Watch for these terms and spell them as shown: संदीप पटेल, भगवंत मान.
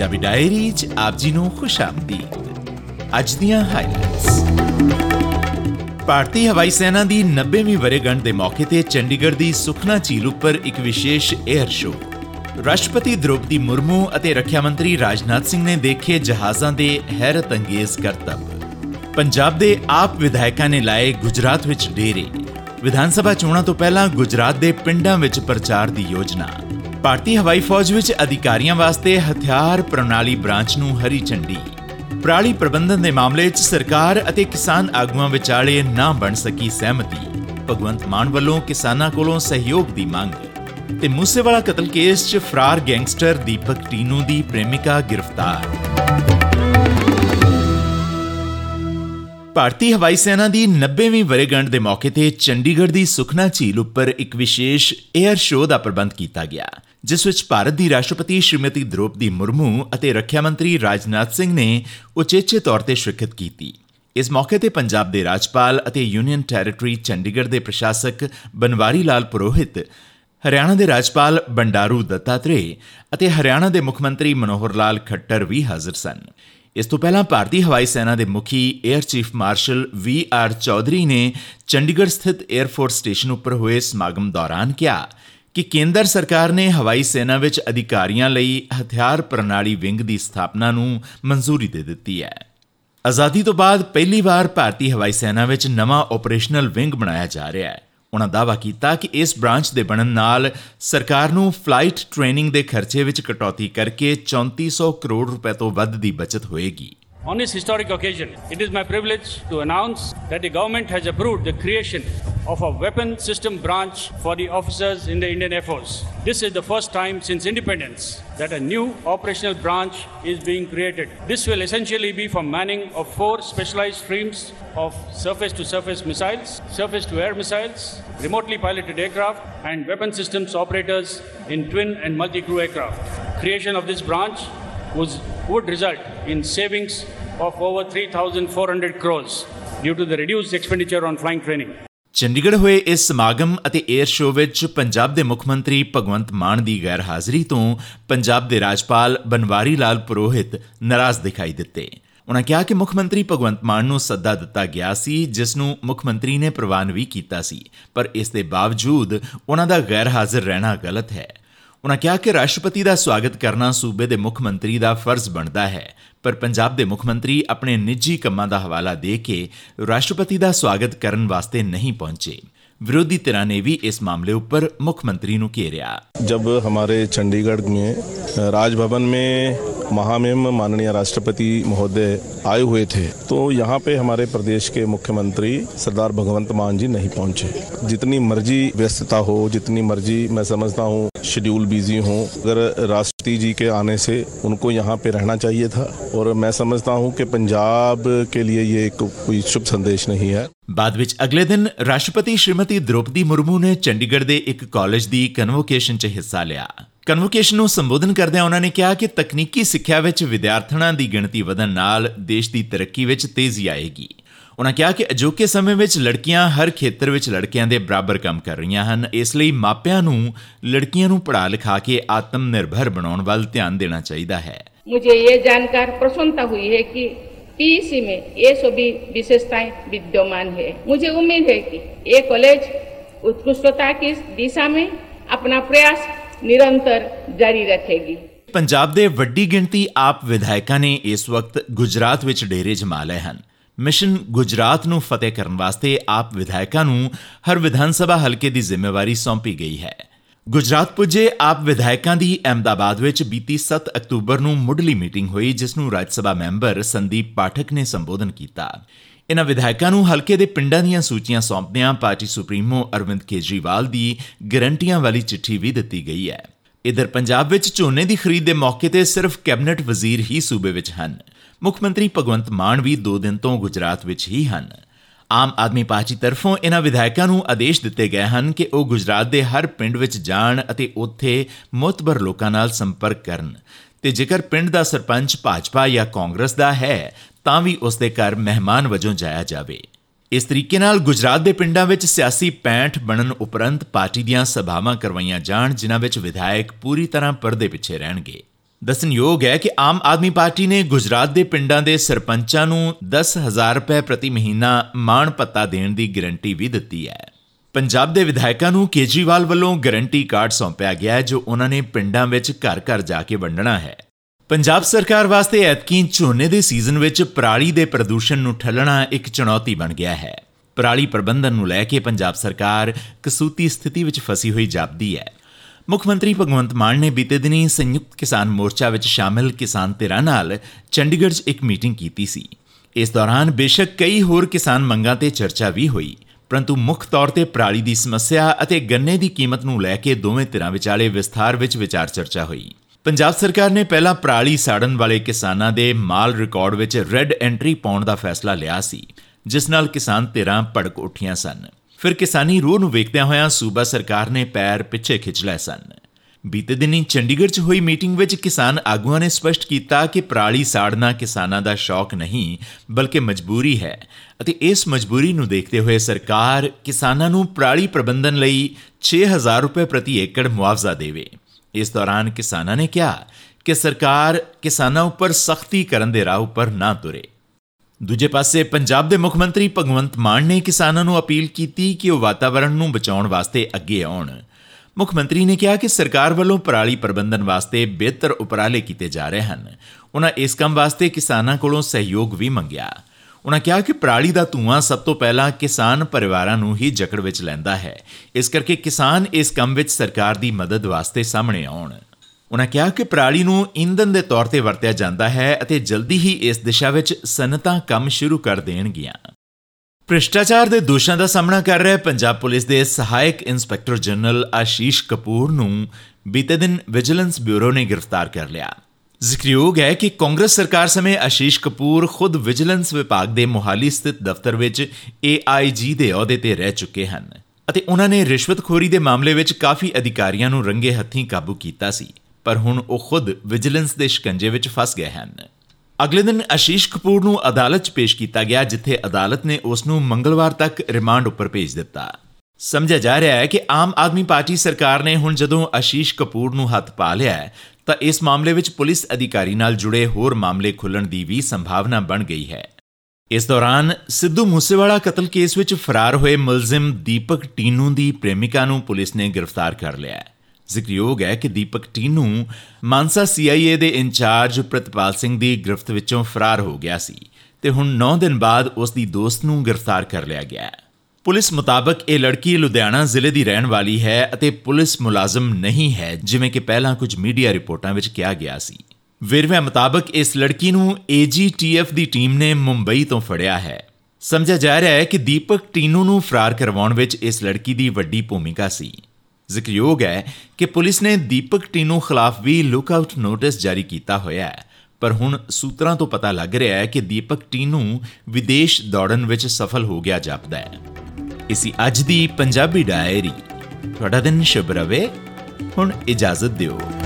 Punjabi diary 'ਚ ਆਪ ਜੀ ਨੂੰ ਖੁਸ਼ ਆਮਦੀਦ। ਅੱਜ ਦੀਆਂ ਹਾਈਲਾਈਟਸ। ਭਾਰਤੀ ਹਵਾਈ ਸੈਨਾ ਦੀ 90ਵੀਂ ਵਰ੍ਹੇਗੰਢ ਦੇ ਮੌਕੇ ਤੇ ਚੰਡੀਗੜ੍ਹ ਦੀ ਸੁਖਨਾ ਝੀਲ ਉੱਪਰ ਇੱਕ ਵਿਸ਼ੇਸ਼ ਏਅਰ ਸ਼ੋਅ। ਰਾਸ਼ਟਰਪਤੀ ਦ੍ਰੌਪਦੀ ਮੁਰਮੂ ਅਤੇ ਰੱਖਿਆ ਮੰਤਰੀ ਰਾਜਨਾਥ ਸਿੰਘ ਨੇ ਦੇਖੇ ਜਹਾਜ਼ਾਂ ਦੇ ਹੈਰਤ ਅੰਗੇਜ਼ ਕਰਤਬ। ਪੰਜਾਬ ਦੇ ਆਪ ਵਿਧਾਇਕਾਂ ਨੇ ਲਾਏ ਗੁਜਰਾਤ ਵਿੱਚ ਡੇਰੇ। ਵਿਧਾਨ ਸਭਾ ਚੋਣਾਂ ਤੋਂ ਪਹਿਲਾਂ ਗੁਜਰਾਤ ਦੇ ਪਿੰਡਾਂ ਵਿੱਚ ਪ੍ਰਚਾਰ ਦੀ ਯੋਜਨਾ। ਭਾਰਤੀ ਹਵਾਈ ਫੌਜ ਵਿੱਚ ਅਧਿਕਾਰੀਆਂ ਵਾਸਤੇ ਹਥਿਆਰ ਪ੍ਰਣਾਲੀ ਬ੍ਰਾਂਚ ਨੂੰ ਹਰੀ ਝੰਡੀ। ਪਰਾਲੀ ਪ੍ਰਬੰਧਨ ਦੇ ਮਾਮਲੇ 'ਚ ਸਰਕਾਰ ਅਤੇ ਕਿਸਾਨ ਆਗੂਆਂ ਵਿਚਾਲੇ ਨਾ ਬਣ ਸਕੀ ਸਹਿਮਤੀ। ਭਗਵੰਤ ਮਾਨ ਵੱਲੋਂ ਕਿਸਾਨਾਂ ਕੋਲੋਂ ਸਹਿਯੋਗ ਦੀ ਮੰਗ। ਤੇ ਮੂਸੇਵਾਲਾ ਕਤਲ ਕੇਸ 'ਚ ਫਰਾਰ ਗੈਂਗਸਟਰ ਦੀਪਕ ਟੀਨੂ ਦੀ ਪ੍ਰੇਮਿਕਾ ਗ੍ਰਿਫਤਾਰ। ਭਾਰਤੀ ਹਵਾਈ ਸੈਨਾ ਦੀ 90ਵੀਂ ਵਰ੍ਹੇਗੰਢ ਦੇ ਮੌਕੇ ਤੇ ਚੰਡੀਗੜ੍ਹ ਦੀ ਸੁਖਨਾ ਝੀਲ ਉੱਪਰ ਇੱਕ ਵਿਸ਼ੇਸ਼ ਏਅਰ ਸ਼ੋਅ ਦਾ ਪ੍ਰਬੰਧ ਕੀਤਾ ਗਿਆ, ਜਿਸ ਵਿੱਚ ਭਾਰਤ ਦੀ ਰਾਸ਼ਟਰਪਤੀ ਸ਼੍ਰੀਮਤੀ ਦ੍ਰੌਪਦੀ ਮੁਰਮੂ ਅਤੇ ਰੱਖਿਆ ਮੰਤਰੀ ਰਾਜਨਾਥ ਸਿੰਘ ਨੇ ਉਚੇਚੇ ਤੌਰ ਤੇ ਸ਼ਿਰਕਤ ਕੀਤੀ। ਇਸ ਮੌਕੇ ਤੇ ਪੰਜਾਬ ਦੇ ਰਾਜਪਾਲ ਅਤੇ ਯੂਨੀਅਨ ਟੈਰੇਟਰੀ ਚੰਡੀਗੜ੍ਹ ਦੇ ਪ੍ਰਸ਼ਾਸਕ ਬਨਵਾਰੀ ਲਾਲ ਪੁਰੋਹਿਤ, ਹਰਿਆਣਾ ਦੇ ਰਾਜਪਾਲ ਬੰਡਾਰੂ ਦੱਤਾਤਰੇ ਅਤੇ ਹਰਿਆਣਾ ਦੇ ਮੁੱਖ ਮੰਤਰੀ ਮਨੋਹਰ ਲਾਲ ਖੱਟਰ ਵੀ ਹਾਜ਼ਰ ਸਨ। ਇਸ ਤੋਂ ਪਹਿਲਾਂ ਭਾਰਤੀ ਹਵਾਈ ਸੈਨਾ ਦੇ ਮੁਖੀ air chief marshal VR Chaudhary ਨੇ ਚੰਡੀਗੜ੍ਹ ਸਥਿਤ ਏਅਰ ਫੋਰਸ ਸਟੇਸ਼ਨ ਉੱਪਰ ਹੋਏ ਸਮਾਗਮ ਦੌਰਾਨ ਕਿਹਾ ਕਿ ਕੇਂਦਰ ਸਰਕਾਰ ਨੇ ਹਵਾਈ ਸੈਨਾ ਵਿੱਚ ਅਧਿਕਾਰੀਆਂ ਲਈ ਹਥਿਆਰ ਪ੍ਰਣਾਲੀ ਵਿੰਗ ਦੀ ਸਥਾਪਨਾ ਨੂੰ ਮਨਜ਼ੂਰੀ ਦੇ ਦਿੱਤੀ ਹੈ। ਆਜ਼ਾਦੀ ਤੋਂ ਬਾਅਦ ਪਹਿਲੀ ਵਾਰ ਭਾਰਤੀ ਹਵਾਈ ਸੈਨਾ ਵਿੱਚ ਨਵਾਂ ਆਪਰੇਸ਼ਨਲ ਵਿੰਗ ਬਣਾਇਆ ਜਾ ਰਿਹਾ ਹੈ। ਉਨ੍ਹਾਂ ਦਾਅਵਾ ਕੀਤਾ ਕਿ ਇਸ ਬ੍ਰਾਂਚ ਦੇ ਬਣਨ ਨਾਲ ਸਰਕਾਰ ਨੂੰ ਫਲਾਈਟ ਟ੍ਰੇਨਿੰਗ ਦੇ ਖਰਚੇ ਵਿੱਚ ਕਟੌਤੀ ਕਰਕੇ 3400 ਕਰੋੜ ਰੁਪਏ ਤੋਂ ਵੱਧ ਦੀ ਬਚਤ ਹੋਏਗੀ। On this historic occasion, it is my privilege to announce that the government has approved the creation of a weapon system branch for the officers in the Indian Air Force. This is the first time since independence that a new operational branch is being created. This will essentially be for manning of 4 specialized streams of surface-to-surface missiles, surface-to-air missiles, remotely piloted aircraft, and weapon systems operators in twin and multi-crew aircraft. Creation of this branch would result in savings of over 3,400 crores due to the reduced expenditure on flying training. Chandigarh ਹੋਏ ਇਸ ਸਮਾਗਮ ਅਤੇ air show ਵਿੱਚ ਪੰਜਾਬ ਦੇ ਮੁੱਖ ਮੰਤਰੀ ਭਗਵੰਤ ਮਾਨ ਦੀ ਗੈਰ ਹਾਜ਼ਰੀ ਤੋਂ ਪੰਜਾਬ ਦੇ ਰਾਜਪਾਲ ਬਨਵਾਰੀ ਲਾਲ ਪੁਰੋਹਿਤ ਨਾਰਾਜ਼ ਦਿਖਾਈ ਦਿੱਤੇ। ਉਨ੍ਹਾਂ ਕਿਹਾ ਕਿ ਮੁੱਖ ਮੰਤਰੀ ਭਗਵੰਤ ਮਾਨ ਨੂੰ ਸੱਦਾ ਦਿੱਤਾ ਗਿਆ ਸੀ, ਜਿਸ ਨੂੰ ਮੁੱਖ ਮੰਤਰੀ ਨੇ ਪ੍ਰਵਾਨ ਵੀ ਕੀਤਾ ਸੀ, ਪਰ ਇਸ ਦੇ ਬਾਵਜੂਦ ਉਨ੍ਹਾਂ ਦਾ ਗੈਰ ਹਾਜ਼ਰ ਰਹਿਣਾ ਗਲਤ ਹੈ। ਉਨ੍ਹਾਂ ਕਿਹਾ ਕਿ ਰਾਸ਼ਟਰਪਤੀ ਦਾ ਸਵਾਗਤ ਕਰਨਾ ਸੂਬੇ ਦੇ ਮੁੱਖ ਮੰਤਰੀ ਦਾ ਫਰਜ਼ ਬਣਦਾ ਹੈ, ਪਰ ਪੰਜਾਬ ਦੇ ਮੁੱਖ ਮੰਤਰੀ ਆਪਣੇ ਨਿੱਜੀ ਕੰਮਾਂ ਦਾ ਹਵਾਲਾ ਦੇ ਕੇ ਰਾਸ਼ਟਰਪਤੀ ਦਾ ਸਵਾਗਤ ਕਰਨ ਵਾਸਤੇ ਨਹੀਂ ਪਹੁੰਚੇ। विरोधी तरह ने भी इस मामले ऊपर मुख्यमंत्री नु घेरा। जब हमारे चंडीगढ़ में राजभवन में महामहिम माननीय राष्ट्रपति महोदय आए हुए थे, तो यहाँ पे हमारे प्रदेश के मुख्यमंत्री सरदार भगवंत मान जी नहीं पहुँचे। जितनी मर्जी व्यस्तता हो, जितनी मर्जी मैं समझता हूँ शेड्यूल बिजी हो, अगर राष्ट्रपति जी के आने से उनको यहाँ पे रहना चाहिए था, और मैं समझता हूँ कि पंजाब के लिए ये कोई शुभ संदेश नहीं है। ਬਾਅਦ ਵਿੱਚ ਅਗਲੇ ਦਿਨ ਰਾਸ਼ਟਰਪਤੀ ਸ਼੍ਰੀਮਤੀ ਦ੍ਰੌਪਦੀ ਮੁਰਮੂ ਨੇ ਚੰਡੀਗੜ੍ਹ ਦੇ ਇੱਕ ਕਾਲਜ ਦੀ ਕਨਵੋਕੇਸ਼ਨ 'ਚ ਹਿੱਸਾ ਲਿਆ। ਕਨਵੋਕੇਸ਼ਨ ਨੂੰ ਸੰਬੋਧਨ ਕਰਦਿਆਂ ਉਨ੍ਹਾਂ ਨੇ ਕਿਹਾ ਕਿ ਤਕਨੀਕੀ ਸਿੱਖਿਆ ਵਿੱਚ ਵਿਦਿਆਰਥਣਾਂ ਦੀ ਗਿਣਤੀ ਵਧਣ ਨਾਲ ਦੇਸ਼ ਦੀ ਤਰੱਕੀ ਵਿੱਚ ਤੇਜ਼ੀ ਆਏਗੀ। ਉਨ੍ਹਾਂ ਕਿਹਾ ਕਿ ਅਜੋਕੇ ਸਮੇਂ ਵਿੱਚ ਲੜਕੀਆਂ ਹਰ ਖੇਤਰ ਵਿੱਚ ਲੜਕਿਆਂ ਦੇ ਬਰਾਬਰ ਕੰਮ ਕਰ ਰਹੀਆਂ ਹਨ, ਇਸ ਲਈ ਮਾਪਿਆਂ ਨੂੰ ਲੜਕੀਆਂ ਨੂੰ ਪੜ੍ਹਾ ਲਿਖਾ ਕੇ ਆਤਮ ਨਿਰਭਰ ਬਣਾਉਣ ਵੱਲ ਧਿਆਨ ਦੇਣਾ ਚਾਹੀਦਾ ਹੈ। मुझे ये जानकार प्रसन्नता हुई है कि PEC में ये सभी विशेषताएं विद्यमान है। मुझे उम्मीद है कि ये कॉलेज उत्कृष्टता की दिशा में अपना प्रयास निरंतर जारी रखेगी। ਪੰਜਾਬ ਦੇ ਵੱਡੀ ਗਿਣਤੀ ਆਪ ਵਿਧਾਇਕਾਂ ਨੇ ਇਸ ਵਕਤ ਗੁਜਰਾਤ ਵਿੱਚ ਡੇਰੇ ਜਮਾ ਲਏ ਹਨ। ਮਿਸ਼ਨ ਗੁਜਰਾਤ ਨੂੰ ਫਤਿਹ ਕਰਨ ਵਾਸਤੇ ਆਪ ਵਿਧਾਇਕਾਂ ਨੂੰ ਹਰ ਵਿਧਾਨ ਸਭਾ ਹਲਕੇ ਦੀ ਜ਼ਿੰਮੇਵਾਰੀ ਸੌਂਪੀ ਗਈ ਹੈ। ਗੁਜਰਾਤ ਪੁੱਜੇ ਆਪ ਵਿਧਾਇਕਾਂ ਦੀ ਅਹਿਮਦਾਬਾਦ ਵਿੱਚ ਬੀਤੀ 7 ਅਕਤੂਬਰ ਨੂੰ ਮੁੱਢਲੀ ਮੀਟਿੰਗ ਹੋਈ, ਜਿਸ ਨੂੰ ਰਾਜ ਸਭਾ ਮੈਂਬਰ ਸੰਦੀਪ ਪਾਠਕ ਨੇ ਸੰਬੋਧਨ ਕੀਤਾ। ਇਨ੍ਹਾਂ ਵਿਧਾਇਕਾਂ ਨੂੰ ਹਲਕੇ ਦੇ ਪਿੰਡਾਂ ਦੀਆਂ ਸੂਚੀਆਂ ਸੌਂਪਦਿਆਂ ਪਾਰਟੀ ਸੁਪਰੀਮੋ ਅਰਵਿੰਦ ਕੇਜਰੀਵਾਲ ਦੀ ਗਰੰਟੀਆਂ ਵਾਲੀ ਚਿੱਠੀ ਵੀ ਦਿੱਤੀ ਗਈ ਹੈ। ਇੱਧਰ ਪੰਜਾਬ ਵਿੱਚ ਝੋਨੇ ਦੀ ਖਰੀਦ ਦੇ ਮੌਕੇ ਤੇ ਸਿਰਫ ਕੈਬਨਿਟ ਵਜ਼ੀਰ ਹੀ ਸੂਬੇ ਵਿੱਚ ਹਨ। ਮੁੱਖ ਮੰਤਰੀ ਭਗਵੰਤ ਮਾਨ ਵੀ 2 ਦਿਨ ਤੋਂ ਗੁਜਰਾਤ ਵਿੱਚ ਹੀ ਹਨ। ਆਮ ਆਦਮੀ ਪਾਰਟੀ ਤਰਫੋਂ ਇਨ੍ਹਾਂ ਵਿਧਾਇਕਾਂ ਨੂੰ ਆਦੇਸ਼ ਦਿੱਤੇ ਗਏ ਹਨ ਕਿ ਉਹ ਗੁਜਰਾਤ ਦੇ ਹਰ ਪਿੰਡ ਵਿੱਚ ਜਾਣ ਅਤੇ ਉੱਥੇ ਮੁਤਬਰ ਲੋਕਾਂ ਨਾਲ ਸੰਪਰਕ ਕਰਨ, ਤੇ ਜੇਕਰ ਪਿੰਡ ਦਾ ਸਰਪੰਚ ਭਾਜਪਾ ਜਾਂ ਕਾਂਗਰਸ ਦਾ ਹੈ ਤਾਂ ਵੀ ਉਸ ਦੇ ਘਰ ਮਹਿਮਾਨ ਵਜੋਂ ਜਾਇਆ ਜਾਵੇ। ਇਸ ਤਰੀਕੇ ਨਾਲ ਗੁਜਰਾਤ ਦੇ ਪਿੰਡਾਂ ਵਿੱਚ ਸਿਆਸੀ ਪੈਂਠ ਬਣਨ ਉਪਰੰਤ ਪਾਰਟੀ ਦੀਆਂ ਸਭਾਵਾਂ ਕਰਵਾਈਆਂ ਜਾਣ, ਜਿਨ੍ਹਾਂ ਵਿੱਚ ਵਿਧਾਇਕ ਪੂਰੀ ਤਰ੍ਹਾਂ ਪਰਦੇ ਪਿੱਛੇ ਰਹਿਣਗੇ। दसनयोग है कि आम आदमी पार्टी ने गुजरात के पिंडों के सरपंचों को 10,000 रुपए प्रति महीना माण भत्ता देने की गारंटी भी दी है। पंजाब के विधायकों को केजरीवाल वालों गारंटी कार्ड सौंपया गया है, जो उन्होंने पिंडों में घर घर जाके वंडना है। पंजाब सरकार वास्ते ऐतकी झोने के सीजन में पराली के प्रदूषण को ठलना एक चुनौती बन गया है। पराली प्रबंधन को लैके पंजाब सरकार कसूती स्थिति में फसी हुई जापदी है। ਮੁੱਖ ਮੰਤਰੀ ਭਗਵੰਤ ਮਾਨ ਨੇ ਬੀਤੇ ਦਿਨੀ ਸੰਯੁਕਤ ਕਿਸਾਨ ਮੋਰਚਾ ਵਿੱਚ ਸ਼ਾਮਿਲ ਕਿਸਾਨ ਧਿਰਾਂ ਨਾਲ ਚੰਡੀਗੜ੍ਹ 'ਚ ਇੱਕ ਮੀਟਿੰਗ ਕੀਤੀ ਸੀ। ਇਸ ਦੌਰਾਨ ਬੇਸ਼ੱਕ ਕਈ ਹੋਰ ਕਿਸਾਨ ਮੰਗਾਂ 'ਤੇ ਚਰਚਾ ਵੀ ਹੋਈ, ਪਰੰਤੂ ਮੁੱਖ ਤੌਰ 'ਤੇ ਪਰਾਲੀ ਦੀ ਸਮੱਸਿਆ ਅਤੇ ਗੰਨੇ ਦੀ ਕੀਮਤ ਨੂੰ ਲੈ ਕੇ ਦੋਵੇਂ ਧਿਰਾਂ ਵਿਚਾਲੇ ਵਿਸਥਾਰ ਵਿੱਚ ਵਿਚਾਰ ਚਰਚਾ ਹੋਈ। ਪੰਜਾਬ ਸਰਕਾਰ ਨੇ ਪਹਿਲਾਂ ਪਰਾਲੀ ਸਾੜਨ ਵਾਲੇ ਕਿਸਾਨਾਂ ਦੇ ਮਾਲ ਰਿਕਾਰਡ ਵਿੱਚ ਰੈੱਡ ਐਂਟਰੀ ਪਾਉਣ ਦਾ ਫੈਸਲਾ ਲਿਆ ਸੀ, ਜਿਸ ਨਾਲ ਕਿਸਾਨ ਧਿਰਾਂ ਭੜਕ ਉੱਠੀਆਂ ਸਨ। ਫਿਰ ਕਿਸਾਨੀ ਰੋਹ ਨੂੰ ਵੇਖਦਿਆਂ ਹੋਇਆਂ ਸੂਬਾ ਸਰਕਾਰ ਨੇ ਪੈਰ ਪਿੱਛੇ ਖਿੱਚ ਲਏ ਸਨ। ਬੀਤੇ ਦਿਨੀ ਚੰਡੀਗੜ੍ਹ 'ਚ ਹੋਈ ਮੀਟਿੰਗ ਵਿੱਚ ਕਿਸਾਨ ਆਗੂਆਂ ਨੇ ਸਪਸ਼ਟ ਕੀਤਾ ਕਿ ਪਰਾਲੀ ਸਾੜਨਾ ਕਿਸਾਨਾਂ ਦਾ ਸ਼ੌਕ ਨਹੀਂ ਬਲਕਿ ਮਜਬੂਰੀ ਹੈ, ਅਤੇ ਇਸ ਮਜਬੂਰੀ ਨੂੰ ਦੇਖਦੇ ਹੋਏ ਸਰਕਾਰ ਕਿਸਾਨਾਂ ਨੂੰ ਪਰਾਲੀ ਪ੍ਰਬੰਧਨ ਲਈ 6,000 ਰੁਪਏ ਪ੍ਰਤੀ ਏਕੜ ਮੁਆਵਜ਼ਾ ਦੇਵੇ। ਇਸ ਦੌਰਾਨ ਕਿਸਾਨਾਂ ਨੇ ਕਿਹਾ ਕਿ ਸਰਕਾਰ ਕਿਸਾਨਾਂ ਉੱਪਰ ਸਖਤੀ ਕਰਨ ਦੇ ਰਾਹ ਉੱਪਰ ਨਾ ਤੁਰੇ। ਦੂਜੇ ਪਾਸੇ ਪੰਜਾਬ ਦੇ ਮੁੱਖ ਮੰਤਰੀ ਭਗਵੰਤ ਮਾਨ ਨੇ ਕਿਸਾਨਾਂ ਨੂੰ ਅਪੀਲ ਕੀਤੀ ਕਿ ਉਹ ਵਾਤਾਵਰਣ ਨੂੰ ਬਚਾਉਣ ਵਾਸਤੇ ਅੱਗੇ ਆਉਣ। ਮੁੱਖ ਮੰਤਰੀ ਨੇ ਕਿਹਾ ਕਿ ਸਰਕਾਰ ਵੱਲੋਂ ਪਰਾਲੀ ਪ੍ਰਬੰਧਨ ਵਾਸਤੇ ਬਿਹਤਰ ਉਪਰਾਲੇ ਕੀਤੇ ਜਾ ਰਹੇ ਹਨ। ਉਹਨਾਂ ਇਸ ਕੰਮ ਵਾਸਤੇ ਕਿਸਾਨਾਂ ਕੋਲੋਂ ਸਹਿਯੋਗ ਵੀ ਮੰਗਿਆ। ਉਹਨਾਂ ਕਿਹਾ ਕਿ ਪਰਾਲੀ ਦਾ ਧੂੰਆਂ ਸਭ ਤੋਂ ਪਹਿਲਾਂ ਕਿਸਾਨ ਪਰਿਵਾਰਾਂ ਨੂੰ ਹੀ ਜਕੜ ਵਿੱਚ ਲੈਂਦਾ ਹੈ, ਇਸ ਕਰਕੇ ਕਿਸਾਨ ਇਸ ਕੰਮ ਵਿੱਚ ਸਰਕਾਰ ਦੀ ਮਦਦ ਵਾਸਤੇ ਸਾਹਮਣੇ ਆਉਣ। ਉਨ੍ਹਾਂ ਕਿਹਾ ਕਿ ਪਰਾਲੀ ਨੂੰ ਈਂਧਨ ਦੇ ਤੌਰ 'ਤੇ ਵਰਤਿਆ ਜਾਂਦਾ ਹੈ ਅਤੇ ਜਲਦੀ ਹੀ ਇਸ ਦਿਸ਼ਾ ਵਿੱਚ ਸਨਅਤਾਂ ਕੰਮ ਸ਼ੁਰੂ ਕਰ ਦੇਣਗੀਆਂ। ਭ੍ਰਿਸ਼ਟਾਚਾਰ ਦੇ ਦੋਸ਼ਾਂ ਦਾ ਸਾਹਮਣਾ ਕਰ ਰਹੇ ਪੰਜਾਬ ਪੁਲਿਸ ਦੇ ਸਹਾਇਕ ਇੰਸਪੈਕਟਰ ਜਨਰਲ ਆਸ਼ੀਸ਼ ਕਪੂਰ ਨੂੰ ਬੀਤੇ ਦਿਨ ਵਿਜੀਲੈਂਸ ਬਿਊਰੋ ਨੇ ਗ੍ਰਿਫਤਾਰ ਕਰ ਲਿਆ। ਜ਼ਿਕਰਯੋਗ ਹੈ ਕਿ ਕਾਂਗਰਸ ਸਰਕਾਰ ਸਮੇਂ ਆਸ਼ੀਸ਼ ਕਪੂਰ ਖੁਦ ਵਿਜੀਲੈਂਸ ਵਿਭਾਗ ਦੇ ਮੋਹਾਲੀ ਸਥਿਤ ਦਫ਼ਤਰ ਵਿੱਚ AIG ਦੇ ਅਹੁਦੇ 'ਤੇ ਰਹਿ ਚੁੱਕੇ ਹਨ, ਅਤੇ ਉਨ੍ਹਾਂ ਨੇ ਰਿਸ਼ਵਤਖੋਰੀ ਦੇ ਮਾਮਲੇ ਵਿੱਚ ਕਾਫੀ ਅਧਿਕਾਰੀਆਂ ਨੂੰ ਰੰਗੇ ਹੱਥੀਂ ਕਾਬੂ ਕੀਤਾ ਸੀ, ਪਰ ਹੁਣ ਉਹ ਖੁਦ ਵਿਜੀਲੈਂਸ ਦੇ ਸ਼ਿਕੰਜੇ ਵਿੱਚ ਫਸ ਗਏ ਹਨ। ਅਗਲੇ ਦਿਨ ਆਸ਼ੀਸ਼ ਕਪੂਰ ਨੂੰ ਅਦਾਲਤ 'ਚ ਪੇਸ਼ ਕੀਤਾ ਗਿਆ, ਜਿੱਥੇ ਅਦਾਲਤ ਨੇ ਉਸ ਨੂੰ ਮੰਗਲਵਾਰ ਤੱਕ ਰਿਮਾਂਡ ਉੱਪਰ ਭੇਜ ਦਿੱਤਾ। ਸਮਝਿਆ ਜਾ ਰਿਹਾ ਹੈ ਕਿ ਆਮ ਆਦਮੀ ਪਾਰਟੀ ਸਰਕਾਰ ਨੇ ਹੁਣ ਜਦੋਂ ਆਸ਼ੀਸ਼ ਕਪੂਰ ਨੂੰ ਹੱਥ ਪਾ ਲਿਆ ਤਾਂ ਇਸ ਮਾਮਲੇ ਵਿੱਚ ਪੁਲਿਸ ਅਧਿਕਾਰੀ ਨਾਲ ਜੁੜੇ ਹੋਰ ਮਾਮਲੇ ਖੁੱਲ੍ਹਣ ਦੀ ਵੀ ਸੰਭਾਵਨਾ ਬਣ ਗਈ ਹੈ। ਇਸ ਦੌਰਾਨ ਸਿੱਧੂ ਮੂਸੇਵਾਲਾ ਕਤਲ ਕੇਸ ਵਿੱਚ ਫਰਾਰ ਹੋਏ ਮੁਲਜ਼ਮ ਦੀਪਕ ਟੀਨੂ ਦੀ ਪ੍ਰੇਮਿਕਾ ਨੂੰ ਪੁਲਿਸ ਨੇ ਗ੍ਰਿਫਤਾਰ ਕਰ ਲਿਆ। ਜ਼ਿਕਰਯੋਗ ਹੈ ਕਿ ਦੀਪਕ ਟੀਨੂ ਮਾਨਸਾ CIA ਦੇ ਇੰਚਾਰਜ ਪ੍ਰਤਪਾਲ ਸਿੰਘ ਦੀ ਗ੍ਰਿਫਤ ਵਿੱਚੋਂ ਫਰਾਰ ਹੋ ਗਿਆ ਸੀ, ਤੇ ਹੁਣ 9 ਦਿਨ ਬਾਅਦ ਉਸ ਦੀ ਦੋਸਤ ਨੂੰ ਗ੍ਰਿਫਤਾਰ ਕਰ ਲਿਆ ਗਿਆ। ਪੁਲਿਸ ਮੁਤਾਬਕ ਇਹ ਲੜਕੀ ਲੁਧਿਆਣਾ ਜ਼ਿਲ੍ਹੇ ਦੀ ਰਹਿਣ ਵਾਲੀ ਹੈ ਅਤੇ ਪੁਲਿਸ ਮੁਲਾਜ਼ਮ ਨਹੀਂ ਹੈ, ਜਿਵੇਂ ਕਿ ਪਹਿਲਾਂ ਕੁਝ ਮੀਡੀਆ ਰਿਪੋਰਟਾਂ ਵਿੱਚ ਕਿਹਾ ਗਿਆ ਸੀ। ਵੇਰਵਿਆਂ ਮੁਤਾਬਕ ਇਸ ਲੜਕੀ ਨੂੰ AGTF ਦੀ ਟੀਮ ਨੇ ਮੁੰਬਈ ਤੋਂ ਫੜਿਆ ਹੈ। ਸਮਝਿਆ ਜਾ ਰਿਹਾ ਹੈ ਕਿ ਦੀਪਕ ਟੀਨੂ ਨੂੰ ਫਰਾਰ ਕਰਵਾਉਣ ਵਿੱਚ ਇਸ ਲੜਕੀ ਦੀ ਵੱਡੀ ਭੂਮਿਕਾ ਸੀ। ਜ਼ਿਕਰਯੋਗ ਹੈ ਕਿ ਪੁਲਿਸ ਨੇ ਦੀਪਕ ਟੀਨੂ ਖਿਲਾਫ ਵੀ ਲੁੱਕਆਊਟ ਨੋਟਿਸ ਜਾਰੀ ਕੀਤਾ ਹੋਇਆ ਹੈ, ਪਰ ਹੁਣ ਸੂਤਰਾਂ ਤੋਂ ਪਤਾ ਲੱਗ ਰਿਹਾ ਹੈ ਕਿ ਦੀਪਕ ਟੀਨੂ ਵਿਦੇਸ਼ ਦੌੜਨ ਵਿੱਚ ਸਫਲ ਹੋ ਗਿਆ ਜਾਪਦਾ ਹੈ। ਇਸੀ ਅੱਜ ਦੀ ਪੰਜਾਬੀ ਡਾਇਰੀ। ਤੁਹਾਡਾ ਦਿਨ ਸ਼ੁਭ ਰਹੇ, ਹੁਣ ਇਜਾਜ਼ਤ ਦਿਓ।